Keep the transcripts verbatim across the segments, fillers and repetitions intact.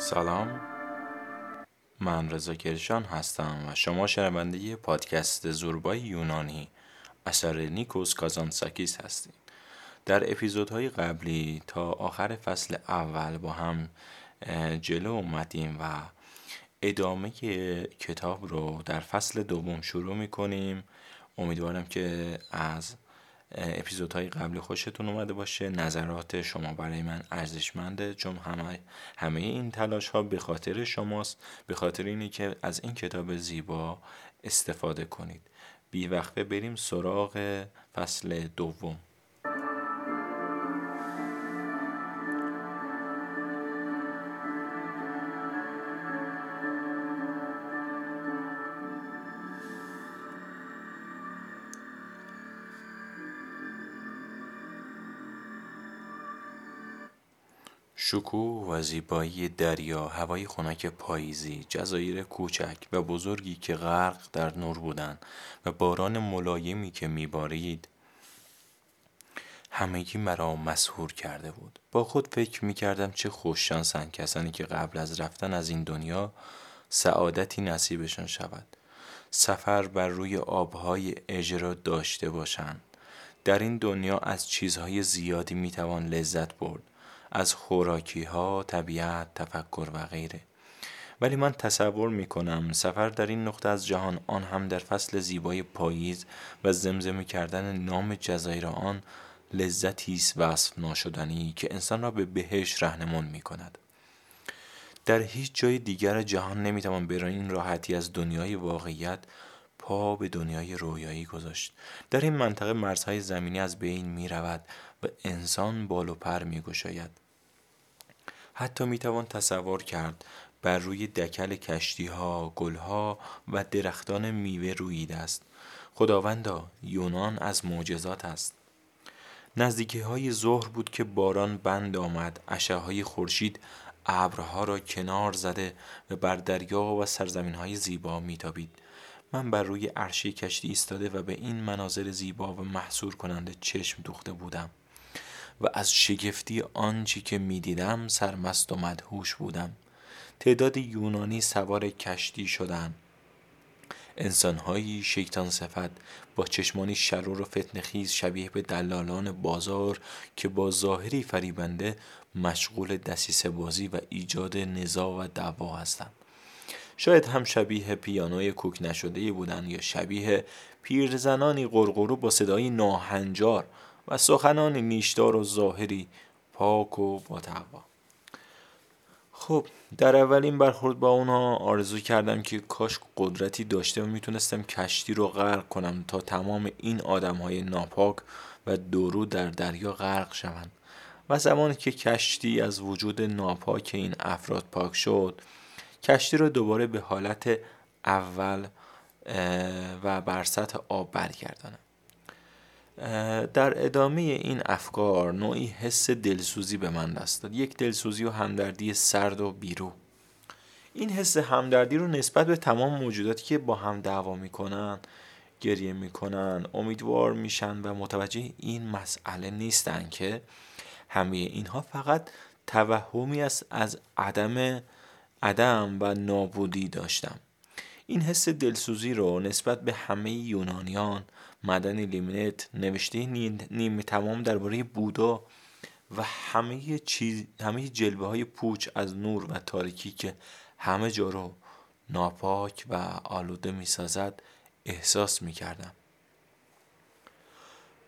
سلام، من رضا کرشان هستم و شما شنونده پادکست زوربای یونانی اثر نیکوس کازانتزاکیس هستید. در اپیزودهای قبلی تا آخر فصل اول با هم جلو اومدیم و ادامه کتاب رو در فصل دوم شروع میکنیم. امیدوارم که از اپیزودهای قبلی خوشتون اومده باشه. نظرات شما برای من ارزشمنده، چون همه همه این تلاش ها به خاطر شماست، به خاطر اینه که از این کتاب زیبا استفاده کنید. بی وقفه بریم سراغ فصل دوم. شکوه و زیبایی دریا، هوای خنک پاییزی، جزایر کوچک و بزرگی که غرق در نور بودند و باران ملایمی که میبارید، همگی مرا مسحور کرده بود. با خود فکر میکردم چه خوششانسند کسانی که قبل از رفتن از این دنیا سعادتی نصیبشان شود، سفر بر روی آبهای اجرا داشته باشند. در این دنیا از چیزهای زیادی میتوان لذت برد، از خوراکی ها، طبیعت، تفکر و غیره. ولی من تصور می کنم سفر در این نقطه از جهان، آن هم در فصل زیبای پاییز و زمزمه کردن نام جزایر آن، لذتی است وصف ناشدنی که انسان را به بهشت راهنمون می کند. در هیچ جای دیگر جهان نمی توان به این راحتی از دنیای واقعیت پا به دنیای رویایی گذاشت. در این منطقه مرزهای زمینی از بین می رود و انسان بال و پر می گشاید. حتی می توان تصور کرد بر روی دکل کشتی ها، گل ها و درختان میوه روییده است. خداوندا، یونان از معجزات است. نزدیکی های ظهر بود که باران بند آمد، اشعه‌های خورشید ابرها را کنار زده و بر دریا و سرزمین های زیبا می تابید. من بر روی عرشه کشتی ایستاده و به این مناظر زیبا و محصور کننده چشم دوخته بودم و از شگفتی آنچه که می دیدم سرمست و مدهوش بودم. تعداد یونانی سوار کشتی شدند، انسانهایی شیطان صفت با چشمانی شرور و فتنه‌خیز، شبیه به دلالان بازار که با ظاهری فریبنده مشغول دسیسه بازی و ایجاد نزاع و دعوا هستند. شاید هم شبیه پیانوی کوک نشده‌ای بودند یا شبیه پیرزنانی غرغرو با صدایی ناهنجار و سخنانی نیشدار و ظاهری پاک و با تقوا. خب، در اولین برخورد با اونها آرزو کردم که کاش قدرتی داشته و میتونستم کشتی رو غرق کنم تا تمام این آدم‌های ناپاک و دورو در دریا غرق شوند. و زمانی که کشتی از وجود ناپاک این افراد پاک شد، کشتی رو دوباره به حالت اول و بر سطح آب برگردانم. در ادامه این افکار نوعی حس دلسوزی به من دست داد، یک دلسوزی و همدردی سرد و بیرو. این حس همدردی رو نسبت به تمام موجوداتی که با هم دعوا میکنن، گریه میکنن، امیدوار میشن و متوجه این مسئله نیستن که همه اینها فقط توهمی است از عدم عدم و نابودی داشتم. این حس دلسوزی رو نسبت به همه یونانیان، معدن لیمنت، نوشته نیمه تمام درباره بودا و همه چیز، همه جلوه‌های پوچ از نور و تاریکی که همه جا رو ناپاک و آلوده می‌سازد احساس می‌کردم.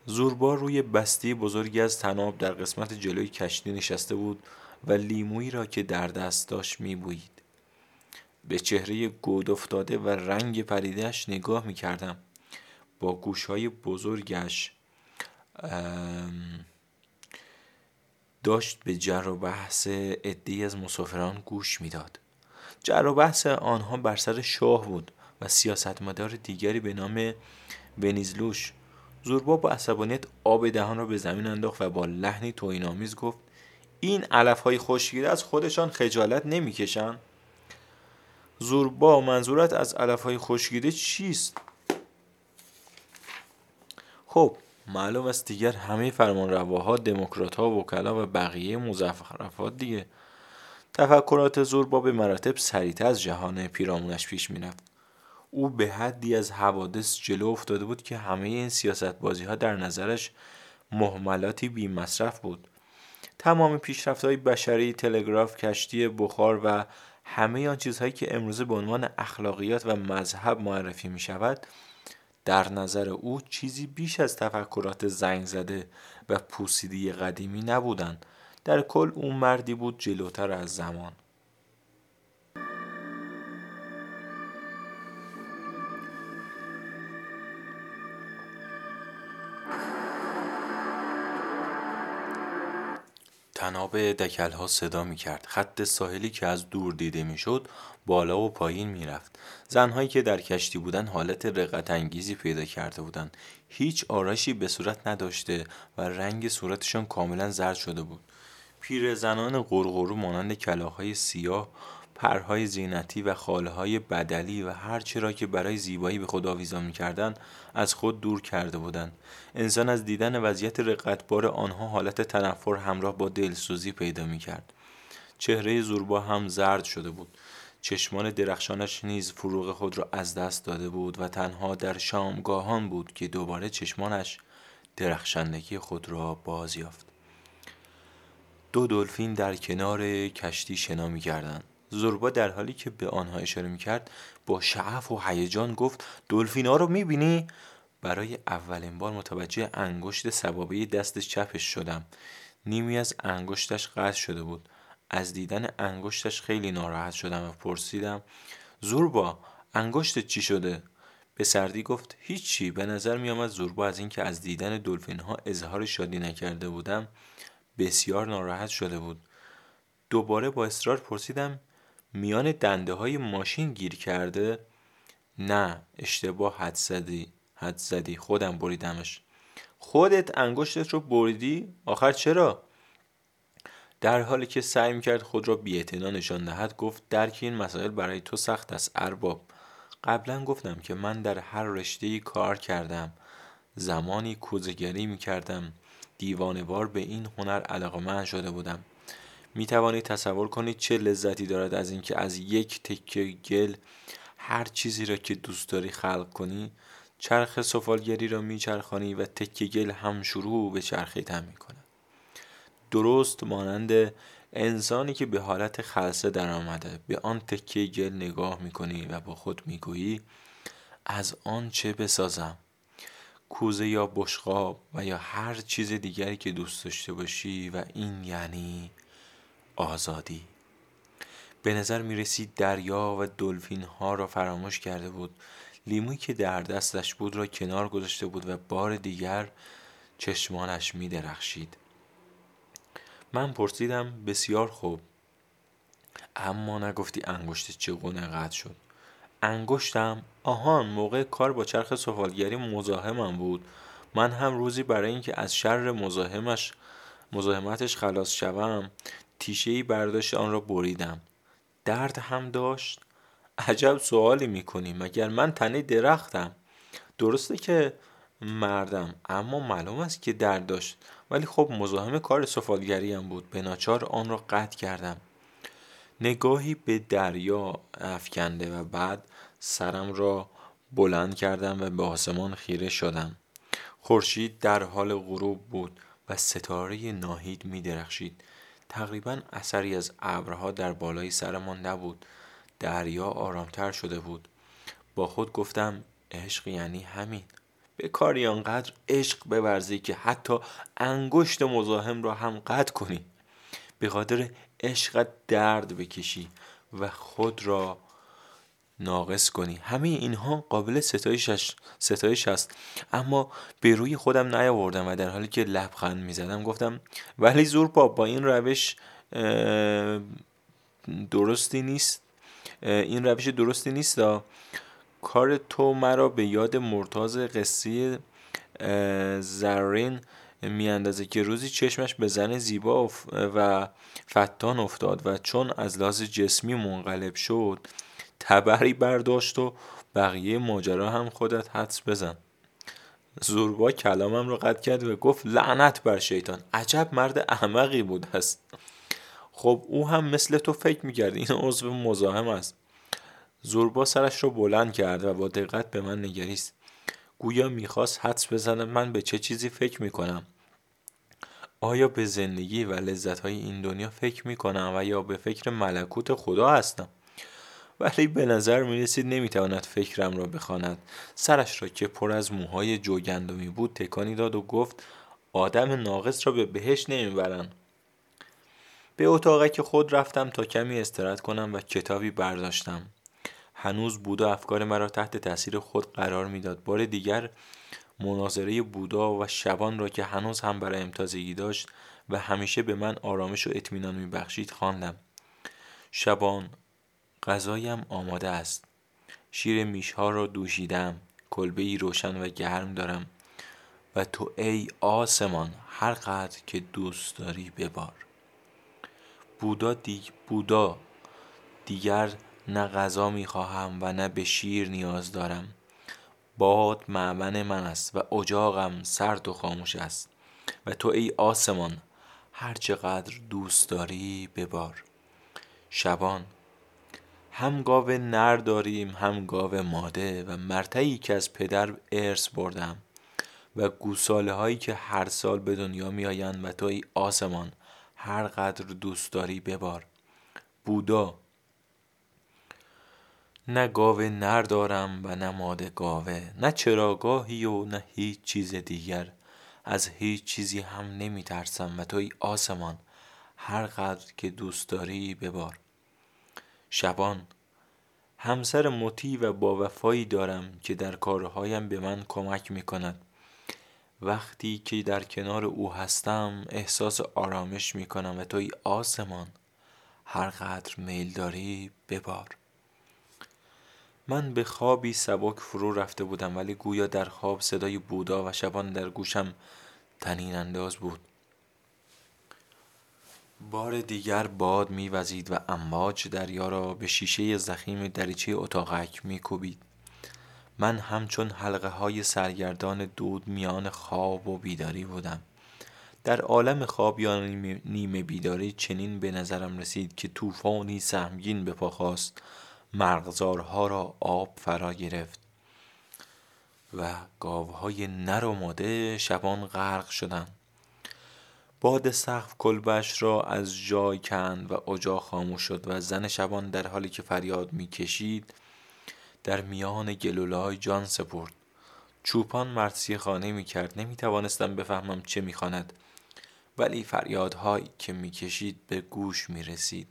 زوربا روی بستی بزرگی از طناب در قسمت جلوی کشتی نشسته بود و لیمویی را که در دست داشت می‌بویید. به چهره گود افتاده و رنگ پریده‌اش نگاه می‌کردم. با گوشهای بزرگش داشت به جر و بحث عده‌ای از مسافران گوش می‌داد. جر و بحث آنها بر سر شاه بود و سیاستمدار دیگری به نام ونیزلوش. زوربا با عصبانیت آب دهان را به زمین انداخت و با لحنی توهین‌آمیز گفت: این علف‌های خشکیده از خودشان خجالت نمی‌کشند؟ زوربا، منظورت از علف‌های خشکیده چیست؟ خب، معلوم است دیگر، همه فرمانرواها، دموکرات‌ها، وکلا و بقیه مزخرفات دیگه. تفکرات زوربا به مراتب سریعتر از جهان پیرامونش پیش می‌رفت. او به حدی از حوادث جلو افتاده بود که همه این سیاست‌بازی‌ها در نظرش مهملاتی بی مصرف بود. تمام پیشرفت‌های بشری، تلگراف، کشتی بخار و همه آن چیزهایی که امروزه به عنوان اخلاقیات و مذهب معرفی می‌شود، در نظر او چیزی بیش از تفکرات زنگ زده و پوسیدی قدیمی نبودند. در کل اون مردی بود جلوتر از زمان. تناب دکلها صدا می کرد. خط ساحلی که از دور دیده می شد بالا و پایین می رفت. زنهایی که در کشتی بودن حالت رقت انگیزی پیدا کرده بودند. هیچ آراشی به صورت نداشته و رنگ صورتشان کاملا زرد شده بود. پیر زنان غرغرو مانند کلاغ‌های سیاه، پرهای زینتی و خالهای بدلی و هر چی را که برای زیبایی به خود آویزان می‌کردند از خود دور کرده بودند. انسان از دیدن وضعیت رقتبار آنها حالت تنفر همراه با دلسوزی پیدا می‌کرد. چهره زوربا هم زرد شده بود. چشمان درخشانش نیز فروغ خود را از دست داده بود و تنها در شامگاهان بود که دوباره چشمانش درخشندگی خود را باز یافت. دو دلفین در کنار کشتی شنا می‌کردند. زوربا در حالی که به آنها اشاره می‌کرد با شعف و هیجان گفت: دلفین‌ها رو می‌بینی؟ برای اولین بار متوجه انگشت سبابه دست چپش شدم. نیمی از انگشتش قطع شده بود. از دیدن انگشتش خیلی ناراحت شدم و پرسیدم: زوربا، انگشتت چی شده؟ به سردی گفت: هیچی. به نظر می‌آمد زوربا از اینکه از دیدن دلفین‌ها اظهار شادی نکرده بودم بسیار ناراحت شده بود. دوباره با اصرار پرسیدم: میان دنده های ماشین گیر کرده؟ نه، اشتباه حد زدی، حد زدی. خودم بریدمش. خودت انگشتت رو بریدی؟ آخر چرا؟ در حالی که سعی میکرد خود را بی‌اعتنا نشان دهد گفت: درک این مسائل برای تو سخت است ارباب. قبلا گفتم که من در هر رشته‌ای کار کردم. زمانی کوزه‌گری میکردم. دیوانه‌وار به این هنر علاقه‌مند شده بودم. می توانید تصور کنید چه لذتی دارد از اینکه از یک تکه گل هر چیزی را که دوست داری خلق کنی. چرخ سفالگری را می چرخانی و تکه گل هم شروع به چرخیدن می کند. درست مانند انسانی که به حالت خلسه در آمده به آن تکه گل نگاه می کنی و با خود می گویی از آن چه بسازم. کوزه یا بشقاب و یا هر چیز دیگری که دوست داشته باشی و این یعنی آزادی. به نظر می رسید دریا و دلفین ها را فراموش کرده بود. لیمویی که در دستش بود را کنار گذاشته بود و بار دیگر چشمانش می درخشید. من پرسیدم: بسیار خوب، اما نگفتی انگشت چگونه قطع شد؟ انگشتم؟ آهان، موقع کار با چرخ سفالگری مزاحمم بود. من هم روزی برای اینکه از شر مزاحمش مزاحمتش خلاص شوم تیشه‌ای برداشت آن را بریدم. درد هم داشت؟ عجب سوالی میکنی، مگر من تنه درختم؟ درسته که مردم، اما معلوم است که درد داشت، ولی خب مزاحم کار سفالگری هم بود. به ناچار آن را قطع کردم. نگاهی به دریا افکنده و بعد سرم را بلند کردم و به آسمان خیره شدم. خورشید در حال غروب بود و ستاره ناهید می درخشید. تقریباً اثری از ابرها در بالای سرمان نبود. دریا آرامتر شده بود. با خود گفتم: عشق یعنی همین. به کاری آنقدر عشق بورزی که حتی انگشت مزاحم را هم قطع کنی. به خاطر عشقت درد بکشی و خود را ناقص کنی. همه اینها قابل ستایشش ستایش است، اما به روی خودم نیاوردم و در حالی که لبخند میزدم گفتم: ولی زوربا، با این روش درستی نیست. این روش درستی نیست. کار تو مرا به یاد مرتاض قصه زرین میاندازه که روزی چشمش به زن زیبا و فتان افتاد و چون از لحاظ جسمی منقلب شد تبری برداشت و بقیه ماجرا هم خودت حدس بزن. زوربا کلامم رو قطع کرد و گفت: لعنت بر شیطان، عجب مرد احمقی بود است. خب او هم مثل تو فکر می‌کرد این عضو مزاحم است. زوربا سرش را بلند کرد و با دقت به من نگریست. گویا می‌خواست حدس بزند من به چه چیزی فکر می‌کنم. آیا به زندگی و لذت‌های این دنیا فکر می‌کنم و یا به فکر ملکوت خدا هستم؟ ولی به نظر می‌رسید نمی‌تواند فکرم را بخواند. سرش را که پر از موهای جوگندمی بود تکانی داد و گفت آدم ناقص را به بهشت نمی‌برند. به اتاقک خود رفتم تا کمی استراحت کنم و کتابی برداشتم. هنوز بودا افکار مرا تحت تاثیر خود قرار میداد. بار دیگر مناظره بودا و شبان را که هنوز هم برای امتازگی داشت و همیشه به من آرامش و اطمینان میبخشید خواندم. شبان: غذایم آماده است. شیر میشها را دوشیدم. کلبه‌ای روشن و گرم دارم و تو ای آسمان هر قدر که دوست داری ببار. بودا دیگ بودا دیگر نه غذا میخواهم و نه به شیر نیاز دارم. باد معمن من است و اجاقم سرد و خاموش است و تو ای آسمان هر چقدر دوست داری ببار. شبان: هم گاو نر داریم هم گاو ماده و مرتعی که از پدر ارث بردم و گوساله هایی که هر سال به دنیا می آیند و تو ای آسمان هر قدر دوست داری ببار. بودا: نه گاوه نر دارم و نه ماده گاوه، نه چراگاهی و نه هیچ چیز دیگر. از هیچ چیزی هم نمی ترسم و توی آسمان هر قدر که دوست داری ببار. شبان: همسر مطیع و با وفایی دارم که در کارهایم به من کمک می کند. وقتی که در کنار او هستم احساس آرامش می کنم و توی آسمان هر قدر میل داری ببار. من به خوابی سبک فرو رفته بودم ولی گویا در خواب صدای بودا و شبان در گوشم طنین انداز بود. بار دیگر باد می‌وزید و امواج دریا را به شیشه ضخیم دریچه اتاقک می‌کوبید. من همچون حلقه‌های سرگردان دود میان خواب و بیداری بودم. در عالم خواب یا نیمه بیداری چنین به نظرم رسید که طوفانی سهمگین به پا خاست. مرغزارها را آب فرا گرفت و گاوهای نر و ماده شبان غرق شدند. باد سقف کلبش را از جای کند و اجاق خاموش شد و زن شبان در حالی که فریاد می‌کشید در میان گلوله‌های جان سپرد. چوپان مرثیه خوانی می‌کرد. نمی‌توانستم بفهمم چه می‌خواند ولی فریادهایی که می‌کشید به گوش می‌رسید.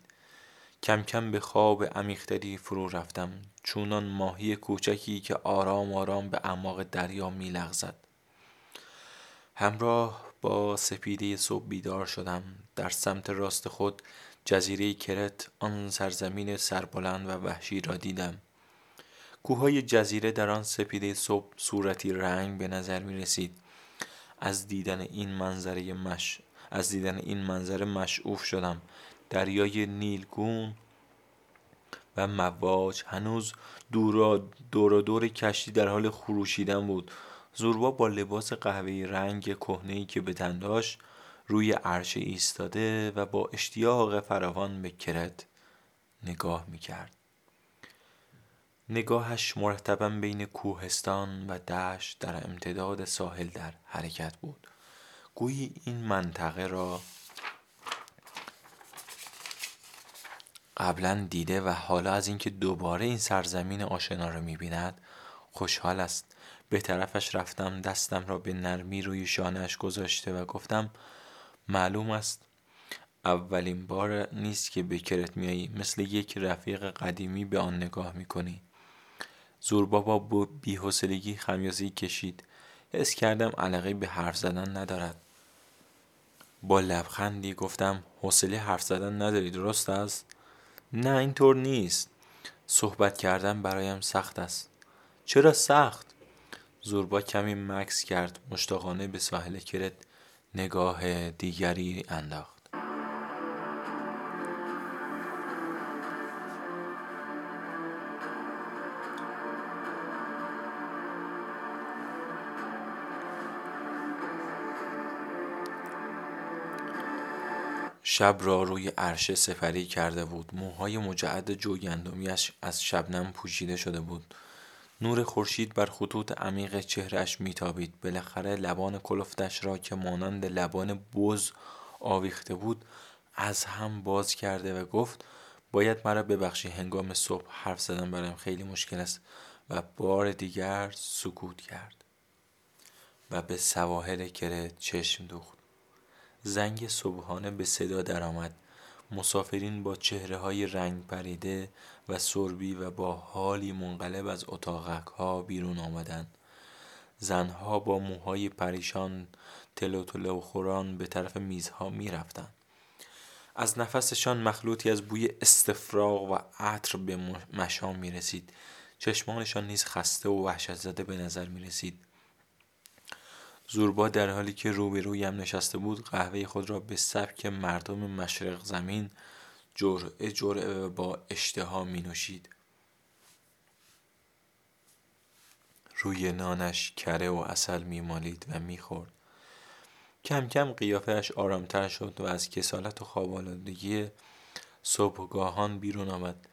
کم کم به خواب عمیق‌تری فرو رفتم، چونان ماهی کوچکی که آرام آرام به اعماق دریا می‌لغزد. همراه با سپیده صبح بیدار شدم. در سمت راست خود جزیره کرت، آن سرزمین سربلند و وحشی را دیدم. کوههای جزیره در آن سپیده صبح صورتی رنگ به نظر می‌رسید. از دیدن این منظره مش از دیدن این منظره مشعوف شدم. دریای نیلگون و مواج هنوز دورا دورا دور کشتی در حال خروشیدن بود. زوربا با لباس قهوه‌ای رنگ کهنه‌ای که به تن داشت روی عرشه ایستاده و با اشتیاق فراوان به کرت نگاه می‌کرد. نگاهش مرتباً بین کوهستان و دشت در امتداد ساحل در حرکت بود. گویی این منطقه را قبلا دیده و حالا از اینکه دوباره این سرزمین آشنا را می‌بیند خوشحال است. به طرفش رفتم، دستم را به نرمی روی شانه‌اش گذاشته و گفتم معلوم است اولین بار نیست که به کرت میایی. مثل یک رفیق قدیمی به آن نگاه می‌کنی. زوربا با بی‌حوصلگی خمیازه‌ای کشید. حس کردم علاقه به حرف زدن ندارد. با لبخندی گفتم حوصله حرف زدن نداری، درست است؟ نه اینطور نیست. صحبت کردن برایم سخت است. چرا سخت؟ زوربا کمی مکث کرد، مشتاقانه به ساحل کرت نگاه دیگری انداخت. شب را روی عرشه سپری کرده بود. موهای مجعد جوگندمی‌اش از شبنم پوشیده شده بود. نور خورشید بر خطوط عمیق چهره‌اش میتابید. بالاخره لبان کلفتش را که مانند لبان بز آویخته بود از هم باز کرده و گفت: باید مرا ببخشی، هنگام صبح حرف زدن برایم خیلی مشکل است. و بار دیگر سکوت کرد و به سواحل کرت چشم دوخت. زنگ صبحانه به صدا درآمد. مسافرین با چهره‌های رنگ پریده و سربی و با حالی منقلب از اتاقک‌ها بیرون آمدند. زنها با موهای پریشان تلوتلو خوران به طرف میزها می‌رفتند. از نفسشان مخلوطی از بوی استفراغ و عطر به مشام می‌رسید. چشمانشان نیز خسته و وحشت زده به نظر می‌رسید. زوربا در حالی که روبروی هم نشسته بود قهوه خود را به سبک مردم مشرق زمین جرعه جرعه و با اشتها می نوشید. روی نانش کره و عسل می مالید و می خورد. کم کم قیافه‌اش آرامتر شد و از کسالت و خواب‌آلودگی صبحگاهان بیرون آمد.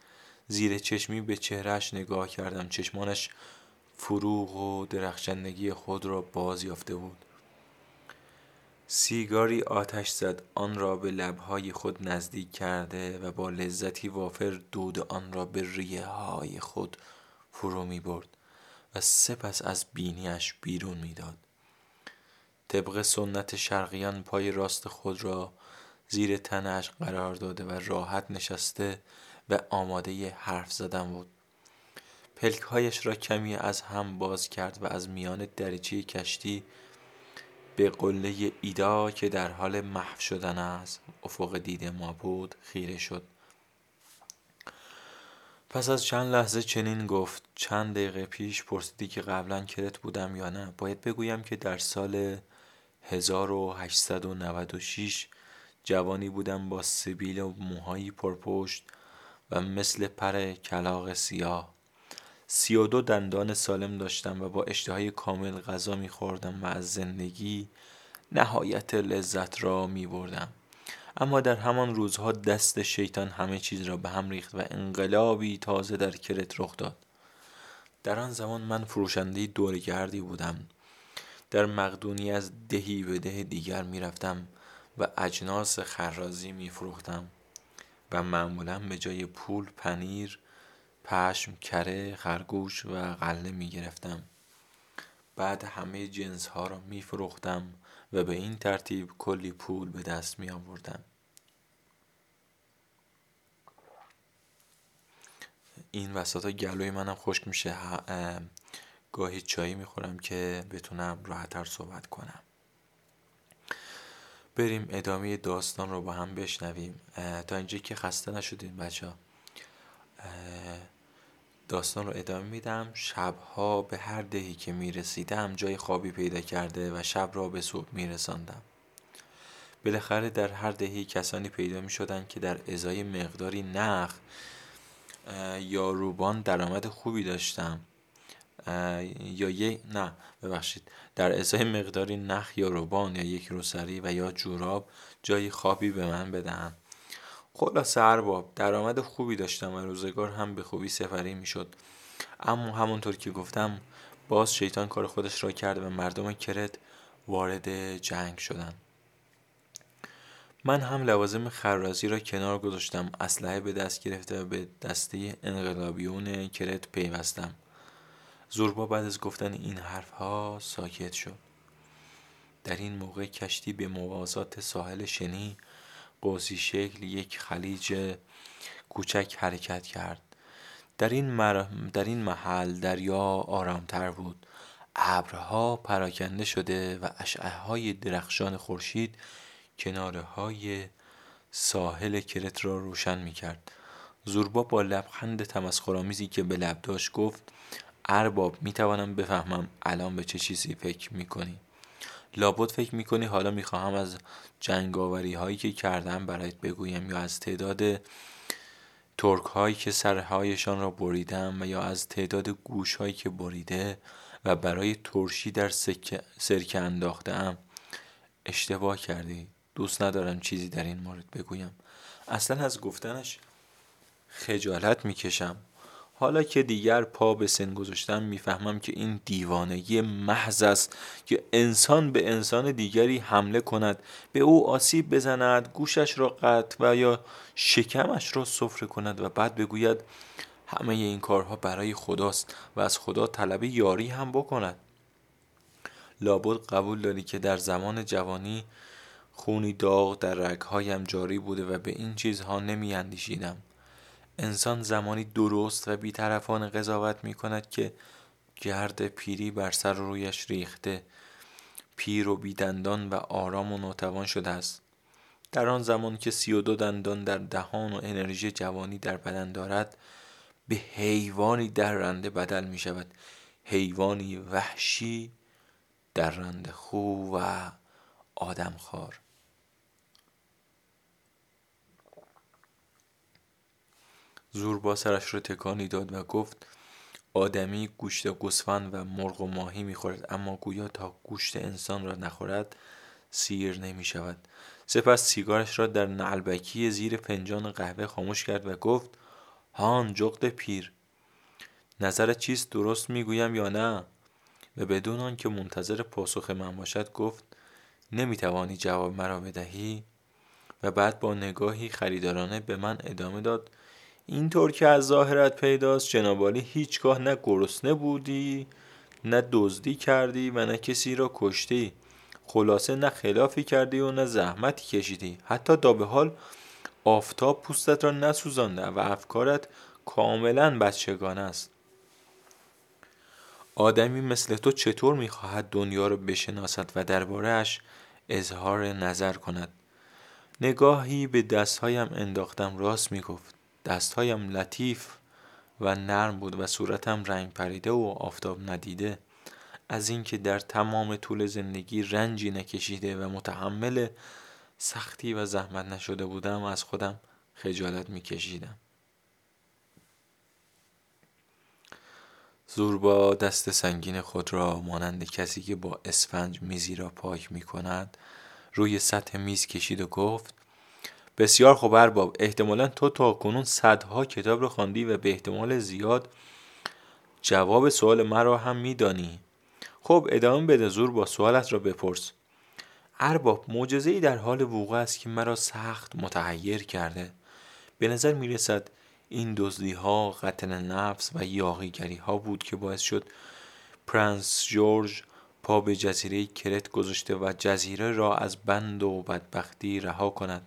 زیر چشمی به چهرهش نگاه کردم. چشمانش فروغ و درخشندگی خود را باز یافته بود. سیگاری آتش زد، آن را به لبهای خود نزدیک کرده و با لذتی وافر دود آن را به ریه های خود فرو می برد و سپس از بینیش بیرون می داد. طبق سنت شرقیان پای راست خود را زیر تنش قرار داده و راحت نشسته و آماده ی حرف زدن بود. پلک‌هایش را کمی از هم باز کرد و از میان دریچه کشتی به قله ایدا که در حال محو شدن از افق دید ما بود خیره شد. پس از چند لحظه چنین گفت: چند دقیقه پیش پرسیدی که قبلا کرت بودم یا نه. باید بگویم که در سال هزار و هشتصد و نود و شش جوانی بودم با سبیل و موهایی پرپشت و مثل پر کلاغ سیاه. سی و دو دندان سالم داشتم و با اشتهای کامل غذا می خوردم و از زندگی نهایت لذت را می بردم. اما در همان روزها دست شیطان همه چیز را به هم ریخت و انقلابی تازه در کرت رخ داد. در آن زمان من فروشنده دورگردی بودم. در مقدونی از دهی به ده دیگر می رفتم و اجناس خرازی می فروختم و معمولاً به جای پول پنیر، پشم، کره، خرگوش و غله می گرفتم. بعد همه جنس ها را می فروختم و به این ترتیب کلی پول به دست می آوردم. این وسط ها گلوی منم خشک میشه. گاهی چایی می خورم که بتونم راحت‌تر صحبت کنم. بریم ادامه داستان رو با هم بشنویم. تا اینجا که خسته نشدین بچه‌ها. داستان رو ادامه میدم. شبها به هر دهی که میرسیدم جای خوابی پیدا کرده و شب را به صبح میرساندم. بالاخره در هر دهی کسانی پیدا میشدند که در ازای مقداری نخ یا روبان درآمد خوبی داشتم یا یک نه ببخشید در ازای مقداری نخ یا روبان یا یک روسری و یا جوراب جای خوابی به من بدهم. خلاصه ارباب درآمد خوبی داشتم و روزگار هم به خوبی سپری میشد. اما همونطور که گفتم باز شیطان کار خودش را کرد و مردم کرت وارد جنگ شدند. من هم لوازم خرازی را کنار گذاشتم، اسلحه به دست گرفته و به دسته انقلابیون کرت پیوستم. زوربا بعد از گفتن این حرفها ساکت شد. در این موقع کشتی به موازات ساحل شنی قوسی شکل یک خلیج کوچک حرکت کرد. در این, مر... در این محل دریا آرامتر بود. ابرها پراکنده شده و اشعه‌های درخشان خورشید کناره‌های ساحل کرت را روشن می‌کرد. زوربا با لبخند تمسخرآمیزی که به لب داشت گفت: ارباب میتوانم بفهمم الان به چه چیزی فکر میکنی. لابد فکر میکنی حالا میخواهم از جنگاوری هایی که کردم برایت بگویم یا از تعداد ترک هایی که سرهایشان را بریدم و یا از تعداد گوش هایی که بریده و برای ترشی در سرکه انداختم. اشتباه کردی دوست ندارم چیزی در این مورد بگویم. اصلا از گفتنش خجالت میکشم. حالا که دیگر پا به سن گذاشتم میفهمم که این دیوانگی محض است که انسان به انسان دیگری حمله کند، به او آسیب بزند، گوشش را قطع و یا شکمش را سفره کند و بعد بگوید همه این کارها برای خداست و از خدا طلب یاری هم بکند. لابد قبول داری که در زمان جوانی خونی داغ در رگهایم جاری بوده و به این چیزها نمی اندیشیدم. انسان زمانی درست و بی‌طرفانه قضاوت می‌کند که گرد پیری بر سر و رویش ریخته، پیر و بی‌دندان و آرام و ناتوان شده است. در آن زمان که سی و دو دندان در دهان و انرژی جوانی در بدن دارد، به حیوانی درنده بدل می‌شود، حیوانی وحشی، درنده خو و آدمخوار. زوربا سرش را تکانی داد و گفت آدمی گوشت گوسفند و مرغ و ماهی میخورد، اما گویا تا گوشت انسان را نخورد سیر نمی شود. سپس سیگارش را در نعلبکی زیر فنجان قهوه خاموش کرد و گفت هان جغد پیر، نظر چیست؟ درست میگویم یا نه؟ و بدون آن که منتظر پاسخ من باشد گفت نمیتوانی جواب مرا بدهی؟ و بعد با نگاهی خریدارانه به من ادامه داد اینطور که از ظاهرت پیداست جنابعالی هیچگاه نه گرسنه بودی، نه دزدی کردی و نه کسی را کشتی، خلاصه نه خلافی کردی و نه زحمتی کشیدی، حتی تا به حال آفتاب پوستت را نسوزانده و افکارت کاملا بچگانه است. آدمی مثل تو چطور میخواهد دنیا را بشناسد و درباره‌اش اظهار نظر کند؟ نگاهی به دستهایم انداختم، راست میگفت. دستهایم لطیف و نرم بود و صورتم رنگ پریده و آفتاب ندیده. از اینکه در تمام طول زندگی رنجی نکشیده و متحمل سختی و زحمت نشده بودم از خودم خجالت میکشیدم. زوربا دست سنگین خود را مانند کسی که با اسفنج میزی را پاک میکند روی سطح میز کشید و گفت بسیار خوب ارباب، احتمالاً تو تا کنون صدها کتاب را خواندی و به احتمال زیاد جواب سوال مرا هم میدانی. خب ادامه بده زوربا، سوالت را بپرس. ارباب معجزه‌ای در حال وقوع است که مرا سخت متحیر کرده. به نظر میرسد این دزدی‌ها، قتل نفس و یاغیگری‌ها بود که باعث شد پرنس جورج پا به جزیره کرت گذاشته و جزیره را از بند و بدبختی رها کند.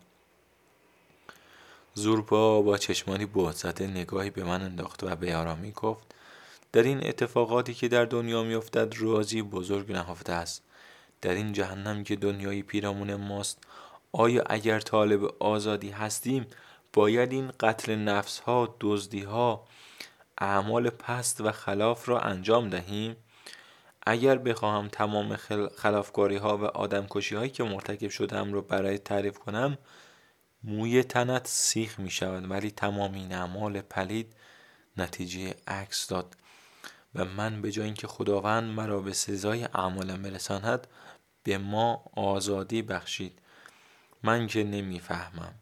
زوربا با چشمانی بهت‌زده نگاهی به من انداخت و به آرامی گفت در این اتفاقاتی که در دنیا می‌افتد رازی بزرگ نهفته است. در این جهنم که دنیای پیرامون ماست، آیا اگر طالب آزادی هستیم باید این قتل نفس ها، دزدی ها، اعمال پست و خلاف را انجام دهیم؟ اگر بخواهم تمام خلافکاری ها و آدم کشی هایی که مرتکب شدم را برای تعریف کنم موی تنت سیخ می شود، ولی تمام این اعمال پلید نتیجه عکس داد و من به جای اینکه خداوند مرا به سزای اعمالم برساند به ما آزادی بخشید. من که نمی فهمم.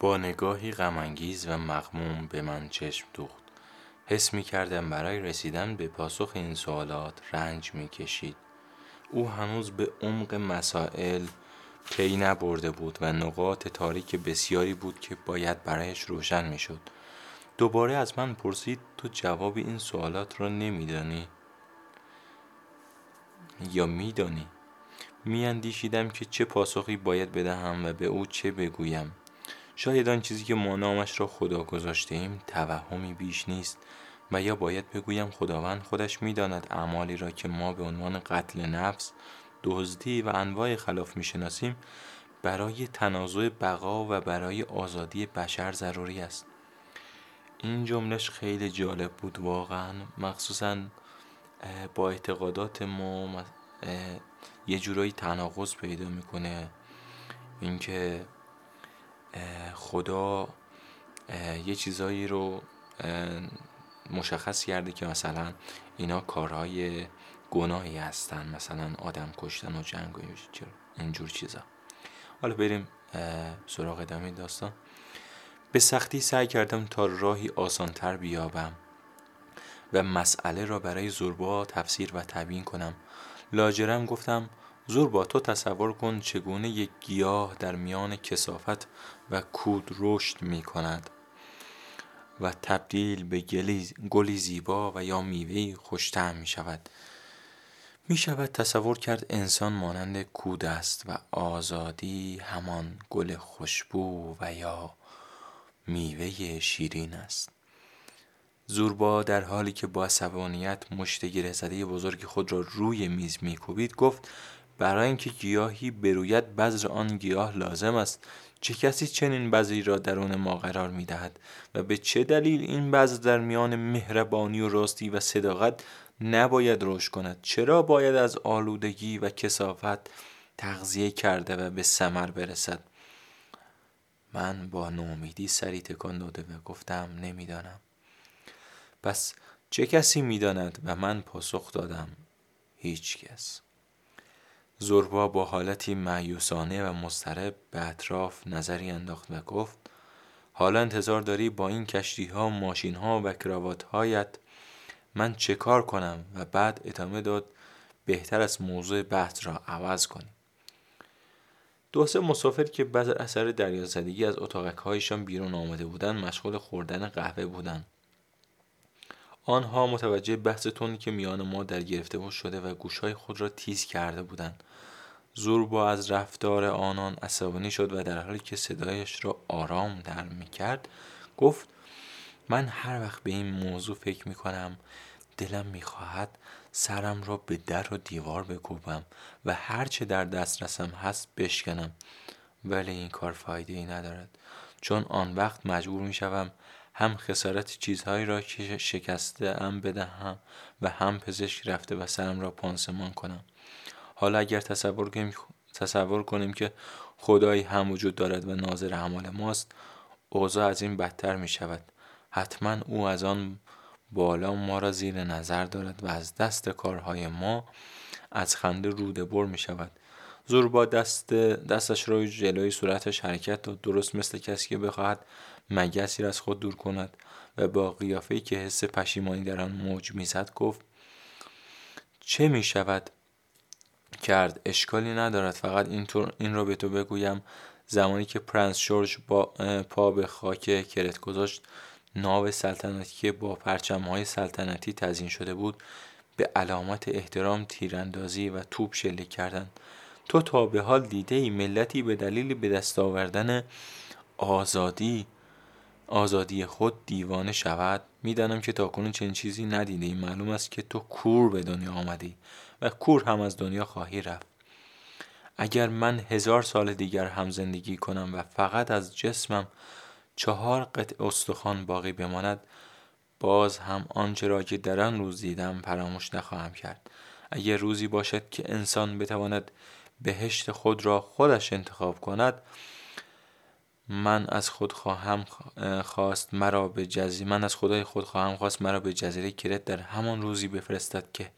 با نگاهی غم‌انگیز و مغموم به من چشم دوخت. حس می کردم برای رسیدن به پاسخ این سوالات رنج می کشید. او هنوز به عمق مسائل پی نبرده بود و نقاط تاریک بسیاری بود که باید برایش روشن می شد. دوباره از من پرسید تو جواب این سوالات را نمی دانی؟ یا می دانی؟ می اندیشیدم که چه پاسخی باید بدهم و به او چه بگویم. شاید آن چیزی که ما نامش را خدا گذاشته ایم توهمی بیش نیست و یا باید بگویم خداوند خودش می‌داند اعمالی را که ما به عنوان قتل نفس، دزدی و انواع خلاف می‌شناسیم برای تنازع بقا و برای آزادی بشر ضروری است. این جملهش خیلی جالب بود واقعا، مخصوصاً با اعتقادات ما یه جورایی تناقض پیدا میکنه. اینکه خدا یه چیزایی رو مشخص کرده که مثلا اینا کارهای گناهی هستن، مثلا آدم کشتن و جنگ و اینجور چیزا. حالا بریم سراغ ادامه داستان. به سختی سعی کردم تا راهی آسانتر بیابم و مسئله را برای زوربا تفسیر و تبیین کنم. لاجرم گفتم زوربا تو تصور کن چگونه یک گیاه در میان کثافت و کود رشد می کند و تبدیل به گلی زیبا و یا میوهی خوش‌طعم می شود. می شود تصور کرد انسان مانند کود است و آزادی همان گل خوشبو و یا میوه شیرین است. زوربا در حالی که با عصبانیت مشت گره‌زده بزرگ خود را روی میز می‌کوبید گفت برای اینکه گیاهی بروید بذر آن گیاه لازم است. چه کسی چنین بذری را درون ما قرار می‌دهد و به چه دلیل این بذر در میان مهربانی و راستی و صداقت نباید رشد کند؟ چرا باید از آلودگی و کثافت تغذیه کرده و به ثمر برسد؟ من با نومیدی سری تکان داده و گفتم نمیدانم. پس چه کسی میداند؟ و من پاسخ دادم هیچ کس. زوربا با حالتی مایوسانه و مضطرب به اطراف نظری انداخت و گفت حالا انتظار داری با این کشتی ها، ماشین ها و کراوات هایت من چه کار کنم؟ و بعد ادامه داد بهتر از موضوع بحث را عوض کنیم. دو سه مسافر که بعد از اثر دریازدگی از اتاقک هایشان بیرون آمده بودند مشغول خوردن قهوه بودند. آنها متوجه بحث تندی که میان ما در گرفته بود شده و گوشهای خود را تیز کرده بودند. زوربا از رفتار آنان عصبانی شد و در حالی که صدایش را آرام در میکرد گفت من هر وقت به این موضوع فکر میکنم دلم میخواهد سرم را به در و دیوار بکوبم و هر چه در دسترسم هست بشکنم، ولی این کار فایده ای ندارد، چون آن وقت مجبور میشوم هم خسارت چیزهایی را که شکسته ام بدهم و هم پزشک رفته و سرم را پانسمان کنم. حالا اگر تصور کنیم, تصور کنیم که خدایی هم وجود دارد و ناظر اعمال ماست، اوضاع از این بدتر می شود. حتما او از آن بالا ما را زیر نظر دارد و از دست کارهای ما از خنده روده بر می شود. زوربا دست دستش را جلوی صورتش حرکت داد، درست مثل کسی که بخواهد مگسی را از خود دور کند، و با قیافه‌ای که حس پشیمانی در آن موج می‌زد گفت چه می‌شود کرد، اشکالی ندارد. فقط اینطور این را به تو بگویم زمانی که پرنس جورج با پا به خاک کرت گذاشت، ناو سلطنتی که با پرچم‌های سلطنتی تزیین شده بود به علامت احترام تیراندازی و توپ شلیک کردند. تو تا به حال دیده‌ای ملتی به دلیل به دست آوردن آزادی آزادی خود دیوانه شود؟ میدانم که تاکنون چنین چیزی ندیدی. معلوم است که تو کور به دنیا آمدی و کور هم از دنیا خواهی رفت. اگر من هزار سال دیگر هم زندگی کنم و فقط از جسمم چهار قطعه استخوان باقی بماند، باز هم آنچه را که در آن روز دیدم فراموش نخواهم کرد. اگر روزی باشد که انسان بتواند بهشت خود را خودش انتخاب کند، من از خود خواهم خواست مرا به جزیره من از خدای خود خواهم خواست مرا به جزیره کرت در همان روزی بفرستد که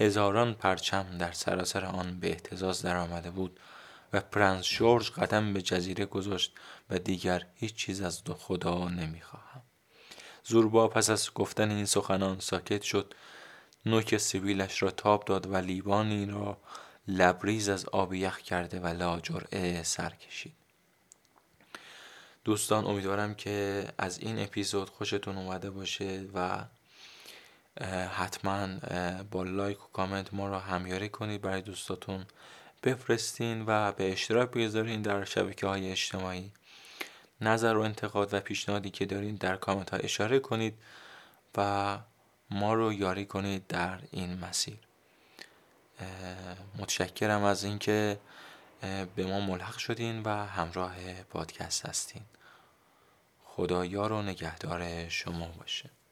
هزاران پرچم در سراسر آن به اهتزاز در آمده بود و پرنس جورج قدم به جزیره گذاشت و دیگر هیچ چیز از خدا نمیخواهم. زوربا پس از گفتن این سخنان ساکت شد، نوک سبیلش را تاب داد و لیوانی را لبریز از آب یخ کرده و لا جرعه سر کشید. دوستان، امیدوارم که از این اپیزود خوشتون اومده باشه و حتما با لایک و کامنت ما را همیاری کنید، برای دوستاتون بفرستین و به اشتراک بگذارین در شبکه‌های اجتماعی. نظر و انتقاد و پیشنهادی که دارین در کامنت ها اشاره کنید و ما رو یاری کنید در این مسیر. متشکرم از اینکه به ما ملحق شدین و همراه پادکست هستین. خدا یار و نگهدار شما باشه.